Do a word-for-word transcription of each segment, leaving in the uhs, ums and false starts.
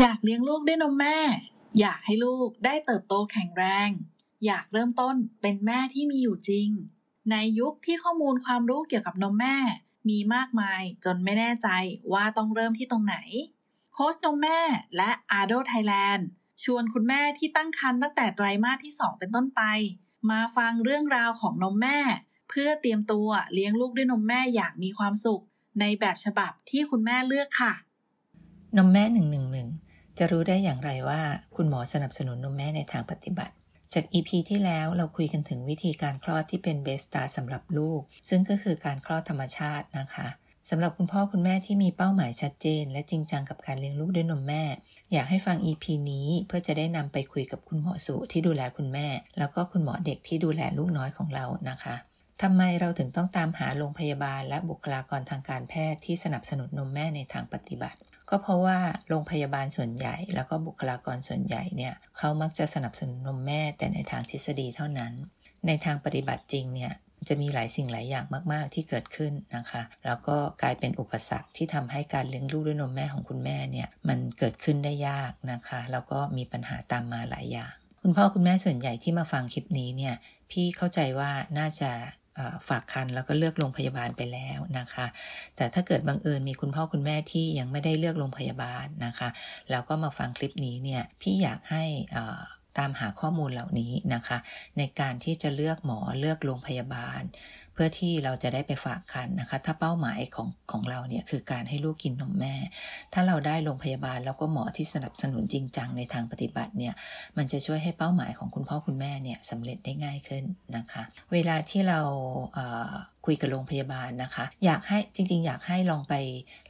อยากเลี้ยงลูกด้วยนมแม่อยากให้ลูกได้เติบโตแข็งแรงอยากเริ่มต้นเป็นแม่ที่มีอยู่จริงในยุคที่ข้อมูลความรู้เกี่ยวกับนมแม่มีมากมายจนไม่แน่ใจว่าต้องเริ่มที่ตรงไหนโค้ชนมแม่และอาโดไทยแลนด์ชวนคุณแม่ที่ตั้งครรภ์ตั้งแต่ไตรมาสที่สองเป็นต้นไปมาฟังเรื่องราวของนมแม่เพื่อเตรียมตัวเลี้ยงลูกด้วยนมแม่อย่างมีความสุขในแบบฉบับที่คุณแม่เลือกค่ะนมแม่หนึ่งหนึ่งหนึ่งจะรู้ได้อย่างไรว่าคุณหมอสนับสนุนนมแม่ในทางปฏิบัติจาก อี พี ที่แล้วเราคุยกันถึงวิธีการคลอดที่เป็นเบสตาสำหรับลูกซึ่งก็คือการคลอดธรรมชาตินะคะสำหรับคุณพ่อคุณแม่ที่มีเป้าหมายชัดเจนและจริงจังกับการเลี้ยงลูกด้วยนมแม่อยากให้ฟัง อี พี นี้เพื่อจะได้นำไปคุยกับคุณหมอสุที่ดูแลคุณแม่แล้วก็คุณหมอเด็กที่ดูแลลูกน้อยของเรานะคะทำไมเราถึงต้องตามหาโรงพยาบาลและบุคลากรทางการแพทย์ที่สนับสนุนนมแม่ในทางปฏิบัติก็เพราะว่าโรงพยาบาลส่วนใหญ่แล้วก็บุคลากรส่วนใหญ่เนี่ยเขามักจะสนับสนุนนมแม่แต่ในทางทฤษฎีเท่านั้นในทางปฏิบัติจริงเนี่ยจะมีหลายสิ่งหลายอย่างมากๆที่เกิดขึ้นนะคะแล้วก็กลายเป็นอุปสรรคที่ทำให้การเลี้ยงลูกด้วยนมแม่ของคุณแม่เนี่ยมันเกิดขึ้นได้ยากนะคะแล้วก็มีปัญหาตามมาหลายอย่างคุณพ่อคุณแม่ส่วนใหญ่ที่มาฟังคลิปนี้เนี่ยพี่เข้าใจว่าน่าจะฝากคันแล้วก็เลือกโรงพยาบาลไปแล้วนะคะแต่ถ้าเกิดบังเอิญมีคุณพ่อคุณแม่ที่ยังไม่ได้เลือกโรงพยาบาลนะคะแล้วก็มาฟังคลิปนี้เนี่ยพี่อยากให้ตามหาข้อมูลเหล่านี้นะคะในการที่จะเลือกหมอเลือกโรงพยาบาลเพื่อที่เราจะได้ไปฝากครรภ์นะคะถ้าเป้าหมายของของเราเนี่ยคือการให้ลูกกินนมแม่ถ้าเราได้โรงพยาบาลแล้วก็หมอที่สนับสนุนจริงจังในทางปฏิบัติเนี่ยมันจะช่วยให้เป้าหมายของคุณพ่อคุณแม่เนี่ยสำเร็จได้ง่ายขึ้นนะคะเวลาที่เราเอ่อคุยกับโรงพยาบาลนะคะอยากให้จริงๆอยากให้ลองไป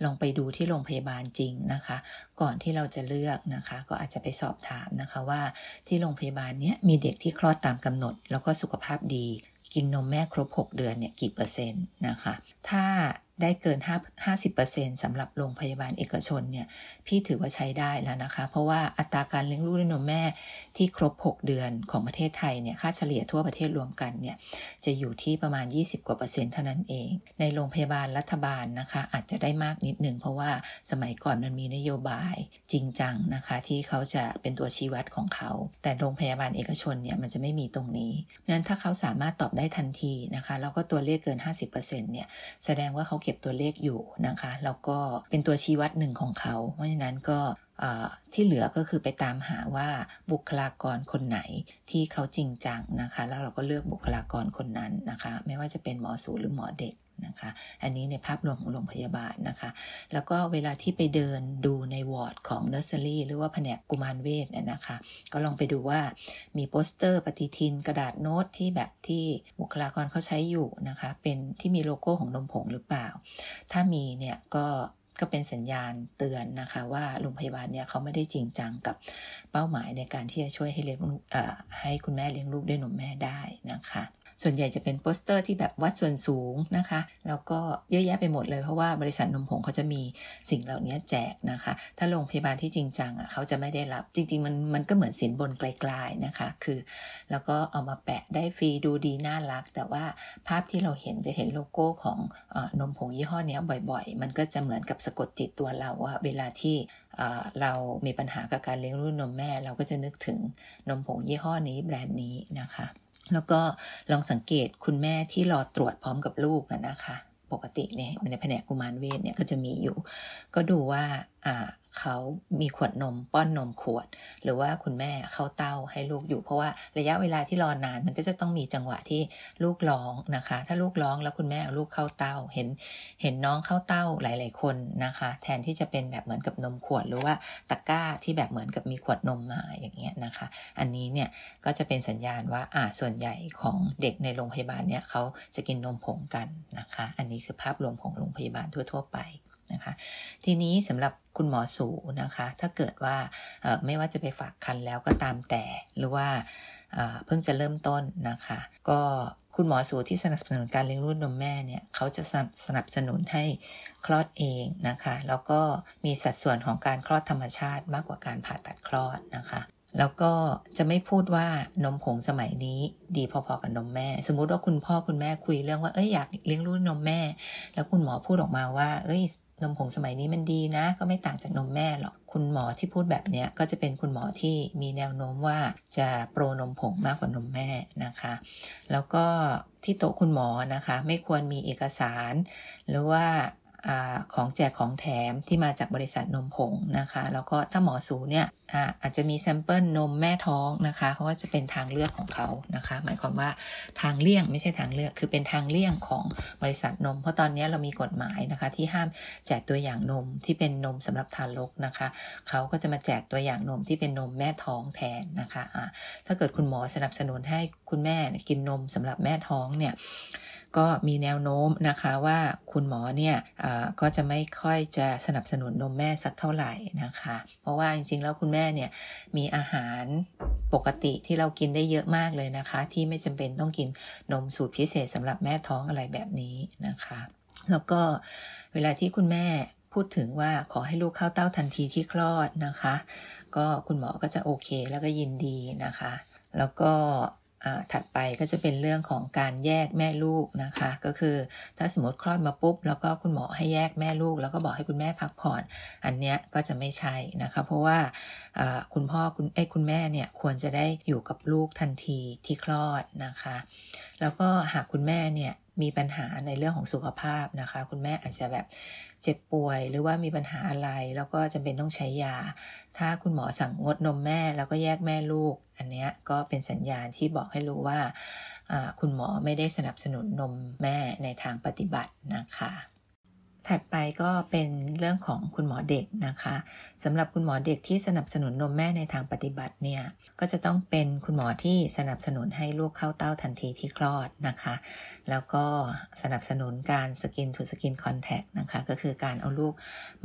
ลองไปดูที่โรงพยาบาลจริงนะคะก่อนที่เราจะเลือกนะคะก็อาจจะไปสอบถามนะคะว่าที่โรงพยาบาลเนี้ยมีเด็กที่คลอดตามกำหนดแล้วก็สุขภาพดีกินนมแม่ครบหกเดือนเนี่ยกี่เปอร์เซ็นต์นะคะถ้าได้เกิน ห้าสิบเปอร์เซ็นต์ สำหรับโรงพยาบาลเอกชนเนี่ยพี่ถือว่าใช้ได้แล้วนะคะเพราะว่าอัตราการเลี้ยงลูกด้วยนมแม่ที่ครบหกเดือนของประเทศไทยเนี่ยค่าเฉลี่ยทั่วประเทศรวมกันเนี่ยจะอยู่ที่ประมาณยี่สิบกว่าเปอร์เซ็นต์เท่านั้นเองในโรงพยาบาลรัฐบาลนะคะอาจจะได้มากนิดนึงเพราะว่าสมัยก่อนมันมีนโยบายจริงจังนะคะที่เขาจะเป็นตัวชี้วัดของเขาแต่โรงพยาบาลเอกชนเนี่ยมันจะไม่มีตรงนี้นั้นถ้าเขาสามารถตอบได้ทันทีนะคะแล้วก็ตัวเลขเกิน ห้าสิบเปอร์เซ็นต์ เนี่ยแสดงว่าเขาเก็บตัวเลขอยู่นะคะแล้วก็เป็นตัวชี้วัดหนึ่งของเขาเพราะฉะนั้นก็ที่เหลือก็คือไปตามหาว่าบุคลากรคนไหนที่เขาจริงจังนะคะแล้วเราก็เลือกบุคลากรคนนั้นนะคะไม่ว่าจะเป็นหมอสูหรือหมอเด็กนะคะอันนี้ในภาพรวมของโรงพยาบาลนะคะแล้วก็เวลาที่ไปเดินดูในวอร์ดของเนอร์เซอรี่หรือว่าแผนกกุมารเวชเนี่ยนะคะก็ลองไปดูว่ามีโปสเตอร์ปฏิทินกระดาษโน้ตที่แบบที่บุคลากรเขาใช้อยู่นะคะเป็นที่มีโลโก้ของนมผงหรือเปล่าถ้ามีเนี่ยก็ก็เป็นสัญญาณเตือนนะคะว่าโรงพยาบาลเนี่ยเขาไม่ได้จริงจังกับเป้าหมายในการที่จะช่วยให้เลี้ยงให้คุณแม่เลี้ยงลูกด้วยนมแม่ได้นะคะส่วนใหญ่จะเป็นโปสเตอร์ที่แบบวัดส่วนสูงนะคะแล้วก็เยอะแยะไปหมดเลยเพราะว่าบริษัทนมผงเขาจะมีสิ่งเหล่านี้แจกนะคะถ้าโรงพยาบาลที่จริงจังอ่ะเขาจะไม่ได้รับจริงๆมันมันก็เหมือนสินบนไกลๆนะคะคือแล้วก็เอามาแปะได้ฟรีดูดีน่ารักแต่ว่าภาพที่เราเห็นจะเห็นโลโก้ของเอ่อนมผงยี่ห้อนี้บ่อยๆมันก็จะเหมือนกับสะกดจิตตัวเราว่าเวลาที่เอ่อเรามีปัญหากับการเลี้ยงลูกนมแม่เราก็จะนึกถึงนมผงยี่ห้อนี้แบรนด์นี้นะคะแล้วก็ลองสังเกตคุณแม่ที่รอตรวจพร้อมกับลูกนะคะปกติเนี่ยในแผนกกุมารเวชเนี่ยก็จะมีอยู่ก็ดูว่าอ่าเขามีขวดนมป้อนนมขวดหรือว่าคุณแม่เข้าเต้าให้ลูกอยู่เพราะว่าระยะเวลาที่รอนานมันก็จะต้องมีจังหวะที่ลูกร้องนะคะถ้าลูกร้องแล้วคุณแม่เอาลูกเข้าเต้าเห็นเห็นน้องเข้าเต้าหลายๆคนนะคะแทนที่จะเป็นแบบเหมือนกับนมขวดหรือว่าตะกร้าที่แบบเหมือนกับมีขวดนมมาอย่างเงี้ยนะคะอันนี้เนี่ยก็จะเป็นสัญญาณว่าอ่าส่วนใหญ่ของเด็กในโรงพยาบาลเนี่ยเขาจะกินนมผงกันนะคะอันนี้คือภาพรวมของโรงพยาบาลทั่วๆไปนะคะทีนี้สำหรับคุณหมอสูนะคะถ้าเกิดว่าไม่ว่าจะไปฝากครรภ์แล้วก็ตามแต่หรือว่าเพิ่งจะเริ่มต้นนะคะก็คุณหมอสูที่สนับสนุนการเลี้ยงลูกนมแม่เนี่ยเขาจะสนับสนุนให้คลอดเองนะคะแล้วก็มีสัดส่วนของการคลอดธรรมชาติมากกว่าการผ่าตัดคลอดนะคะแล้วก็จะไม่พูดว่านมผงสมัยนี้ดีพอๆกับนมแม่สมมุติว่าคุณพ่อคุณแม่คุยเรื่องว่าเอ้ยอยากเลี้ยงลูกนมแม่แล้วคุณหมอพูดออกมาว่าเอ้ยนมผงสมัยนี้มันดีนะก็ไม่ต่างจากนมแม่หรอก คุณหมอที่พูดแบบนี้ก็จะเป็นคุณหมอที่มีแนวโน้มว่าจะโปรนมผงมากกว่านมแม่นะคะแล้วก็ที่โต๊ะคุณหมอนะคะไม่ควรมีเอกสารหรือว่าของแจกของแถมที่มาจากบริษัทนมผงนะคะแล้วก็ถ้าหมอสูเนี่ย อ่ะ อาจจะมีแซมเปิลนมแม่ท้องนะคะเพราะว่าจะเป็นทางเลือกของเขานะคะหมายความว่าทางเลี่ยงไม่ใช่ทางเลือกคือเป็นทางเลี่ยงของบริษัทนมเพราะตอนนี้เรามีกฎหมายนะคะที่ห้ามแจกตัวอย่างนมที่เป็นนมสำหรับทารกนะคะเขาก็จะมาแจกตัวอย่างนมที่เป็นนมแม่ท้องแทนนะคะอ่ะถ้าเกิดคุณหมอสนับสนุนให้คุณแม่กินนมสำหรับแม่ท้องเนี่ยก็มีแนวโน้มนะคะว่าคุณหมอเนี่ยก็จะไม่ค่อยจะสนับสนุนนมแม่สักเท่าไหร่นะคะเพราะว่าจริงๆแล้วคุณแม่เนี่ยมีอาหารปกติที่เรากินได้เยอะมากเลยนะคะที่ไม่จำเป็นต้องกินนมสูตรพิเศษสำหรับแม่ท้องอะไรแบบนี้นะคะแล้วก็เวลาที่คุณแม่พูดถึงว่าขอให้ลูกเข้าเต้าทันทีที่คลอดนะคะก็คุณหมอก็จะโอเคแล้วก็ยินดีนะคะแล้วก็ถัดไปก็จะเป็นเรื่องของการแยกแม่ลูกนะคะก็คือถ้าสมมติคลอดมาปุ๊บแล้วก็คุณหมอให้แยกแม่ลูกแล้วก็บอกให้คุณแม่พักผ่อนอันเนี้ยก็จะไม่ใช่นะคะเพราะว่าคุณพ่อคุณไอ้คุณแม่เนี่ยควรจะได้อยู่กับลูกทันทีที่คลอดนะคะแล้วก็หากคุณแม่เนี่ยมีปัญหาในเรื่องของสุขภาพนะคะคุณแม่อาจจะแบบเจ็บป่วยหรือว่ามีปัญหาอะไรแล้วก็จำเป็นต้องใช้ยาถ้าคุณหมอสั่งงดนมแม่แล้วก็แยกแม่ลูกอันเนี้ยก็เป็นสัญญาณที่บอกให้รู้ว่าคุณหมอไม่ได้สนับสนุนนมแม่ในทางปฏิบัตินะคะถัดไปก็เป็นเรื่องของคุณหมอเด็กนะคะสำหรับคุณหมอเด็กที่สนับสนุนนมแม่ในทางปฏิบัติเนี่ยก็จะต้องเป็นคุณหมอที่สนับสนุนให้ลูกเข้าเต้าทันทีที่คลอดนะคะแล้วก็สนับสนุนการสกินทูสกินคอนแทคนะคะก็คือการเอาลูก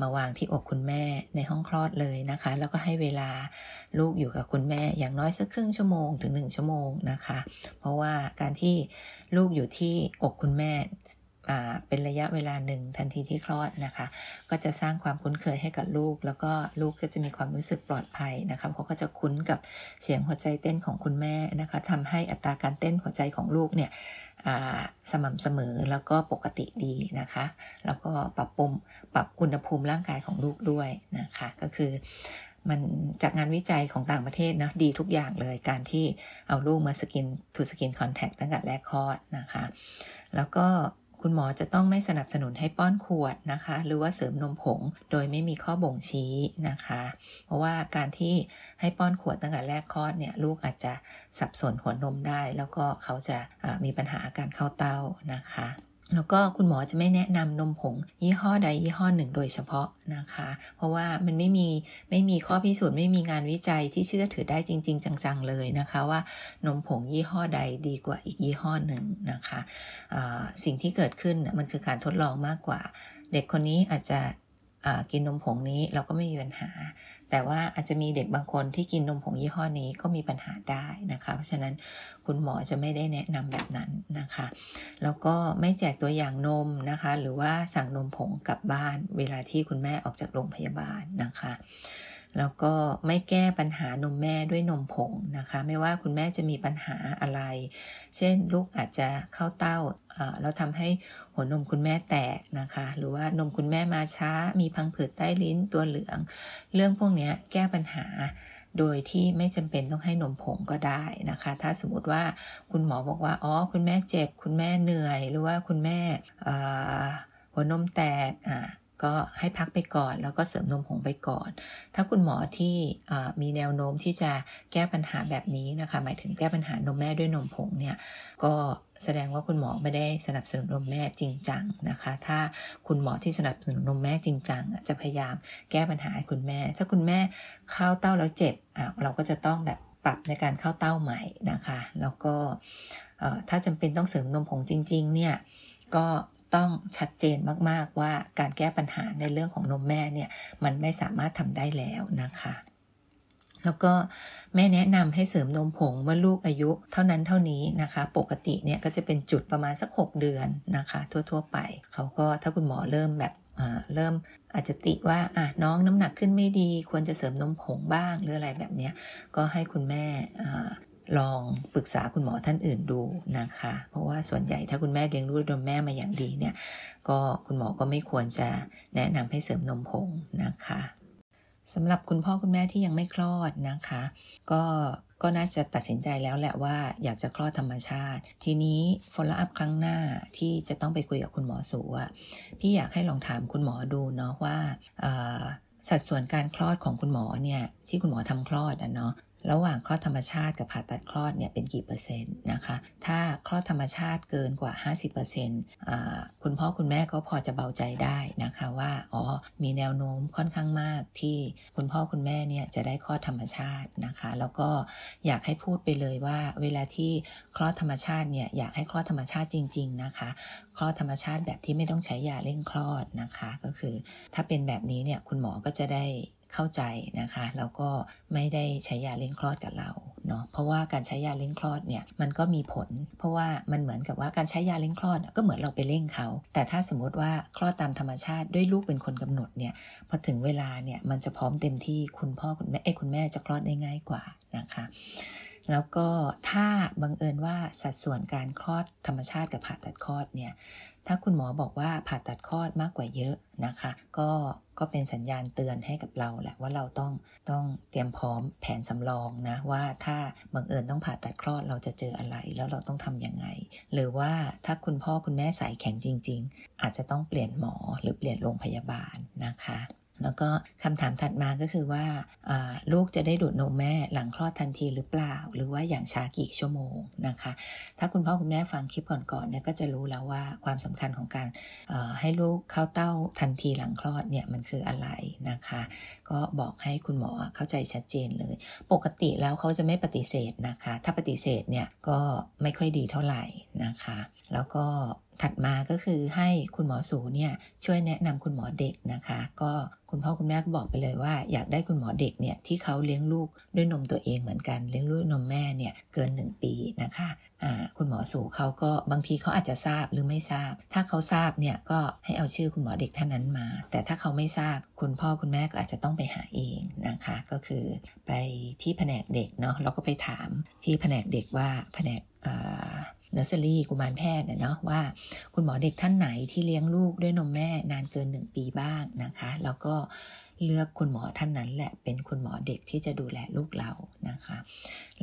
มาวางที่อกคุณแม่ในห้องคลอดเลยนะคะแล้วก็ให้เวลาลูกอยู่กับคุณแม่อย่างน้อยสักครึ่งชั่วโมงถึงหนึ่งชั่วโมงนะคะเพราะว่าการที่ลูกอยู่ที่อกคุณแม่เป็นระยะเวลาหนึ่งทันทีที่คลอดนะคะก็จะสร้างความคุ้นเคยให้กับลูกแล้วก็ลูกก็จะมีความรู้สึกปลอดภัยนะคะเขาก็จะคุ้นกับเสียงหัวใจเต้นของคุณแม่นะคะทำให้อัตราการเต้นหัวใจของลูกเนี่ยสม่ำเสมอแล้วก็ปกติดีนะคะแล้วก็ปรับปรุงปรับอุณหภูมิร่างกายของลูกด้วยนะคะก็คือมันจากงานวิจัยของต่างประเทศนะดีทุกอย่างเลยการที่เอาลูกมาสกินทูสกินคอนแทคตั้งแต่แรกคลอดนะคะแล้วก็คุณหมอจะต้องไม่สนับสนุนให้ป้อนขวดนะคะหรือว่าเสริมนมผงโดยไม่มีข้อบ่งชี้นะคะเพราะว่าการที่ให้ป้อนขวดตั้งแต่แรกคลอดเนี่ยลูกอาจจะสับสนหัวนมได้แล้วก็เขาจะมีปัญหาการเข้าเต้านะคะแล้วก็คุณหมอจะไม่แนะนำนมผงยี่ห้อใดยี่ห้อหนึ่งโดยเฉพาะนะคะเพราะว่ามันไม่มีไม่มีข้อพิสูจน์ไม่มีงานวิจัยที่เชื่อถือได้จริงๆจังๆเลยนะคะว่านมผงยี่ห้อใดดีกว่าอีกยี่ห้อหนึ่งนะคะสิ่งที่เกิดขึ้นมันคือการทดลองมากกว่าเด็กคนนี้อาจจะกินนมผงนี้เราก็ไม่มีปัญหาแต่ว่าอาจจะมีเด็กบางคนที่กินนมผงยี่ห้อนี้ก็มีปัญหาได้นะคะเพราะฉะนั้นคุณหมอจะไม่ได้แนะนำแบบนั้นนะคะแล้วก็ไม่แจกตัวอย่างนมนะคะหรือว่าสั่งนมผงกลับบ้านเวลาที่คุณแม่ออกจากโรงพยาบาลนะคะแล้วก็ไม่แก้ปัญหานมแม่ด้วยนมผงนะคะไม่ว่าคุณแม่จะมีปัญหาอะไรเช่นลูกอาจจะเข้าเต้าแล้วทำให้หัวนมคุณแม่แตกนะคะหรือว่านมคุณแม่มาช้ามีพังผืดใต้ลิ้นตัวเหลืองเรื่องพวกนี้แก้ปัญหาโดยที่ไม่จำเป็นต้องให้นมผงก็ได้นะคะถ้าสมมติว่าคุณหมอบอกว่าอ๋อคุณแม่เจ็บคุณแม่เหนื่อยหรือว่าคุณแม่หัวนมแตกอ่ะก็ให้พักไปก่อนแล้วก็เสริมนมผงไปก่อนถ้าคุณหมอที่มีแนวโน้มที่จะแก้ปัญหาแบบนี้นะคะหมายถึงแก้ปัญหานมแม่ด้วยนมผงเนี่ยก็แสดงว่าคุณหมอไม่ได้สนับสนุนนมแม่จริงจังนะคะถ้าคุณหมอที่สนับสนุนนมแม่จริงจังจะพยายามแก้ปัญหาให้คุณแม่ถ้าคุณแม่เข้าเต้าแล้วเจ็บเราก็จะต้องแบบปรับในการเข้าเต้าใหม่นะคะแล้วก็ถ้าจำเป็นต้องเสริมนมผงจริงๆเนี่ยก็ต้องชัดเจนมากๆว่าการแก้ปัญหาในเรื่องของนมแม่เนี่ยมันไม่สามารถทำได้แล้วนะคะแล้วก็แม่แนะนำให้เสริมนมผงเมื่อลูกอายุเท่านั้นเท่านี้นะคะปกติเนี่ยก็จะเป็นจุดประมาณสักหกเดือนนะคะทั่วๆไปเขาก็ถ้าคุณหมอเริ่มแบบเริ่มอาจจะติว่าอ่ะน้องน้ำหนักขึ้นไม่ดีควรจะเสริมนมผงบ้างหรืออะไรแบบเนี้ยก็ให้คุณแม่ลองปรึกษาคุณหมอท่านอื่นดูนะคะเพราะว่าส่วนใหญ่ถ้าคุณแม่เลี้ยงลูกด้วยนมแม่มาอย่างดีเนี่ยก็คุณหมอก็ไม่ควรจะแนะนำให้เสริมนมผงนะคะ สำหรับคุณพ่อคุณแม่ที่ยังไม่คลอดนะคะก็ก็น่าจะตัดสินใจแล้วแหละว่าอยากจะคลอดธรรมชาติทีนี้ follow up ครั้งหน้าที่จะต้องไปคุยกับคุณหมอสุอ่ะพี่อยากให้ลองถามคุณหมอดูเนาะว่าสัดส่วนการคลอดของคุณหมอเนี่ยที่คุณหมอทำคลอดอ่ะเนาะระหว่างคลอดธรรมชาติกับผ่าตัดคลอดเนี่ยเป็นกี่เปอร์เซ็นต์นะคะถ้าคลอดธรรมชาติเกินกว่า ห้าสิบเปอร์เซ็นต์ อ่าคุณพ่อคุณแม่ก็พอจะเบาใจได้นะคะว่าอ๋อมีแนวโน้มค่อนข้างมากที่คุณพ่อคุณแม่เนี่ยจะได้คลอดธรรมชาตินะคะแล้วก็อยากให้พูดไปเลยว่าเวลาที่คลอดธรรมชาติเนี่ยอยากให้คลอดธรรมชาติจริงๆนะคะคลอดธรรมชาติแบบที่ไม่ต้องใช้ยาเร่งคลอดนะคะก็คือถ้าเป็นแบบนี้เนี่ยคุณหมอก็จะได้เข้าใจนะคะแล้วก็ไม่ได้ใช้ยาเร่งคลอดกับเราเนาะเพราะว่าการใช้ยาเร่งคลอดเนี่ยมันก็มีผลเพราะว่ามันเหมือนกับว่าการใช้ยาเร่งคลอดก็เหมือนเราไปเร่งเขาแต่ถ้าสมมติว่าคลอดตามธรรมชาติด้วยลูกเป็นคนกำหนดเนี่ยพอถึงเวลาเนี่ยมันจะพร้อมเต็มที่คุณพ่อคุณแม่เอ้ยคุณแม่จะคลอดได้ง่ายกว่านะคะแล้วก็ถ้าบังเอิญว่าสัดส่วนการคลอดธรรมชาติกับผ่าตัดคลอดเนี่ยถ้าคุณหมอบอกว่าผ่าตัดคลอดมากกว่าเยอะนะคะก็ก็เป็นสัญญาณเตือนให้กับเราแหละว่าเราต้องต้องเตรียมพร้อมแผนสำรองนะว่าถ้าบังเอิญต้องผ่าตัดคลอดเราจะเจออะไรแล้วเราต้องทำยังไงหรือว่าถ้าคุณพ่อคุณแม่สายแข็งจริงๆอาจจะต้องเปลี่ยนหมอหรือเปลี่ยนโรงพยาบาลนะคะแล้วก็คำถามถัดมาก็คือว่าลูกจะได้ดูดนมแม่หลังคลอดทันทีหรือเปล่าหรือว่าอย่างช้ากี่ชั่วโมงนะคะถ้าคุณพ่อคุณแม่ฟังคลิปก่อนๆเนี่ยก็จะรู้แล้วว่าความสำคัญของการให้ลูกเข้าเต้าทันทีหลังคลอดเนี่ยมันคืออะไรนะคะก็บอกให้คุณหมอเข้าใจชัดเจนเลยปกติแล้วเขาจะไม่ปฏิเสธนะคะถ้าปฏิเสธเนี่ยก็ไม่ค่อยดีเท่าไหร่นะคะแล้วก็ถัดมาก็คือให้คุณหมอสูเนี่ยช่วยแนะนำคุณหมอเด็กนะคะก็คุณพ่อคุณแม่ก็บอกไปเลยว่าอยากได้คุณหมอเด็กเนี่ยที่เขาเลี้ยงลูกด้วยนมตัวเองเหมือนกันเลี้ยงลูกนมแม่เนี่ยเกินหนึ่งปีนะคะอ่าคุณหมอสูเขาก็บางทีเขาอาจจะทราบหรือไม่ทราบถ้าเขาทราบเนี่ยก็ให้เอาชื่อคุณหมอเด็กท่านนั้นมาแต่ถ้าเขาไม่ทราบคุณพ่อคุณแม่ก็อาจจะต้องไปหาเองนะคะก็คือไปที่แผนกเด็กเนาะแล้วก็ไปถามที่แผนกเด็กว่าแผนกอ่าเนอร์เซอรี่กุมารแพทย์เนาะว่าคุณหมอเด็กท่านไหนที่เลี้ยงลูกด้วยนมแม่นานเกินหนึ่งปีบ้างนะคะแล้วก็เลือกคุณหมอท่านนั้นแหละเป็นคุณหมอเด็กที่จะดูแลลูกเรานะคะ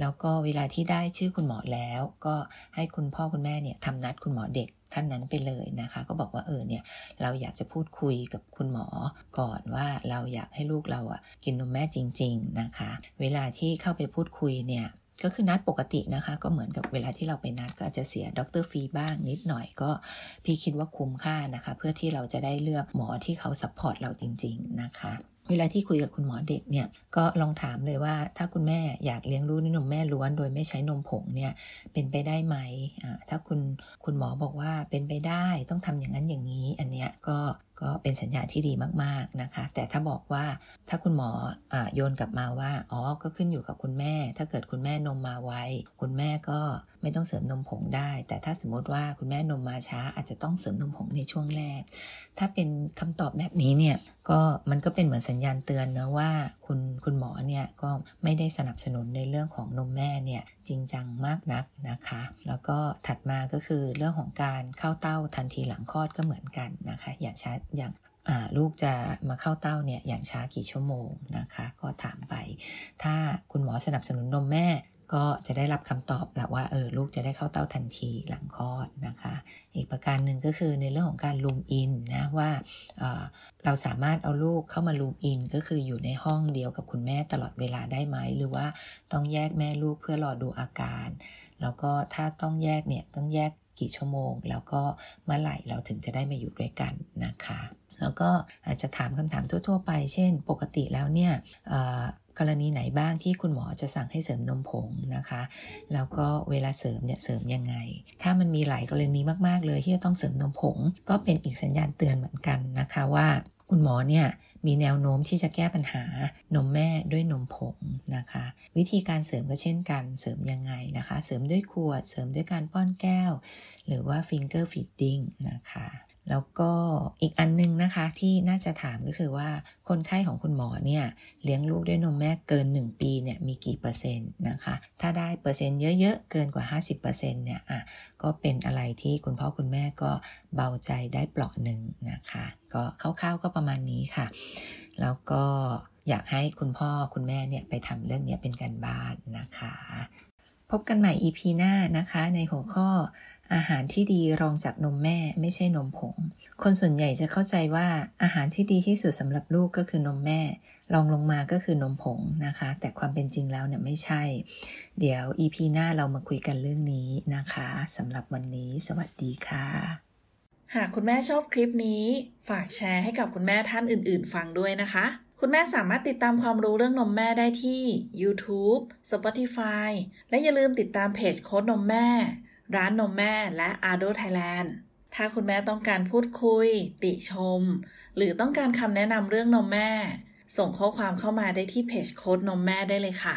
แล้วก็เวลาที่ได้ชื่อคุณหมอแล้วก็ให้คุณพ่อคุณแม่เนี่ยทำนัดคุณหมอเด็กท่านนั้นไปเลยนะคะก็บอกว่าเออเนี่ยเราอยากจะพูดคุยกับคุณหมอก่อนว่าเราอยากให้ลูกเราอ่ะกินนมแม่จริงๆนะคะเวลาที่เข้าไปพูดคุยเนี่ยก็คือนัดปกตินะคะก็เหมือนกับเวลาที่เราไปนัดก็อาจจะเสียด็อกเตอร์ฟรีบ้างนิดหน่อยก็พี่คิดว่าคุ้มค่านะคะเพื่อที่เราจะได้เลือกหมอที่เขาซัพพอร์ตเราจริงๆนะคะเวลาที่คุยกับคุณหมอเด็กเนี่ยก็ลองถามเลยว่าถ้าคุณแม่อยากเลี้ยงลูกด้วยนมแม่ล้วนโดยไม่ใช้นมผงเนี่ยเป็นไปได้ไหมอ่าถ้าคุณคุณหมอบอกว่าเป็นไปได้ต้องทำอย่างนั้นอย่างนี้อันเนี้ยก็ก็เป็นสัญญาณที่ดีมากๆนะคะแต่ถ้าบอกว่าถ้าคุณหมออ่าโยนกลับมาว่าอ๋อก็ขึ้นอยู่กับคุณแม่ถ้าเกิดคุณแม่นมมาไวคุณแม่ก็ไม่ต้องเสริมนมผงได้แต่ถ้าสมมติว่าคุณแม่นมมาช้าอาจจะต้องเสริมนมผงในช่วงแรกถ้าเป็นคำตอบแบบนี้เนี่ยก็มันก็เป็นเหมือนสัญญาณเตือนนะว่าคุณคุณหมอเนี่ยก็ไม่ได้สนับสนุนในเรื่องของนมแม่เนี่ยจริงจังมากนักนะคะแล้วก็ถัดมาก็คือเรื่องของการเข้าเต้าทันทีหลังคลอดก็เหมือนกันนะคะอย่างช้าอย่างลูกจะมาเข้าเต้าเนี่ยอย่างช้ากี่ชั่วโมงนะคะก็ถามไปถ้าคุณหมอสนับสนุนนมแม่ก็จะได้รับคำตอบแหละว่าเออลูกจะได้เข้าเต้าทันทีหลังคลอดนะคะอีกประการหนึ่งก็คือในเรื่องของการลูมอินนะว่าเอ่อเราสามารถเอาลูกเข้ามาลูมอินก็คืออยู่ในห้องเดียวกับคุณแม่ตลอดเวลาได้ไหมหรือว่าต้องแยกแม่ลูกเพื่อรอดูอาการแล้วก็ถ้าต้องแยกเนี่ยต้องแยกกี่ชั่วโมงแล้วก็เมื่อไหร่เราถึงจะได้มาอยู่ด้วยกันนะคะแล้วก็อาจจะถามคำถามทั่วๆไปเช่นปกติแล้วเนี่ยเอ่อกรณีไหนบ้างที่คุณหมอจะสั่งให้เสริมนมผงนะคะแล้วก็เวลาเสริมเนี่ยเสริมยังไงถ้ามันมีหลายกรณีมากๆเลยที่จะต้องเสริมนมผงก็เป็นอีกสัญญาณเตือนเหมือนกันนะคะว่าคุณหมอเนี่ยมีแนวโน้มที่จะแก้ปัญหานมแม่ด้วยนมผงนะคะวิธีการเสริมก็เช่นกันเสริมยังไงนะคะเสริมด้วยขวดเสริมด้วยการป้อนแก้วหรือว่า finger feeding นะคะแล้วก็อีกอันนึงนะคะที่น่าจะถามก็คือว่าคนไข้ของคุณหมอเนี่ยเลี้ยงลูกด้วยนมแม่เกินหนึ่งปีเนี่ยมีกี่เปอร์เซ็นต์นะคะถ้าได้เปอร์เซ็นต์เยอะๆเกินกว่า ห้าสิบเปอร์เซ็นต์ เนี่ยอ่ะก็เป็นอะไรที่คุณพ่อคุณแม่ก็เบาใจได้เปราะหนึ่งนะคะก็คร่าวๆก็ประมาณนี้ค่ะแล้วก็ อยากให้คุณพ่อคุณแม่เนี่ยไปทำเรื่องนี้เป็นการบ้านนะคะพบกันใหม่ อี พี หน้านะคะในหัวข้ออาหารที่ดีรองจากนมแม่ไม่ใช่นมผงคนส่วนใหญ่จะเข้าใจว่าอาหารที่ดีที่สุดสำหรับลูกก็คือนมแม่รองลงมาก็คือนมผงนะคะแต่ความเป็นจริงแล้วเนี่ยไม่ใช่เดี๋ยว อี พี หน้าเรามาคุยกันเรื่องนี้นะคะสำหรับวันนี้สวัสดีค่ะหากคุณแม่ชอบคลิปนี้ฝากแชร์ให้กับคุณแม่ท่านอื่นๆฟังด้วยนะคะคุณแม่สามารถติดตามความรู้เรื่องนมแม่ได้ที่ YouTube, Spotify และอย่าลืมติดตามเพจโค้ดนมแม่ร้านนมแม่และ Ardo Thailand ถ้าคุณแม่ต้องการพูดคุยติชมหรือต้องการคำแนะนำเรื่องนมแม่ส่งข้อความเข้ามาได้ที่เพจโค้ดนมแม่ได้เลยค่ะ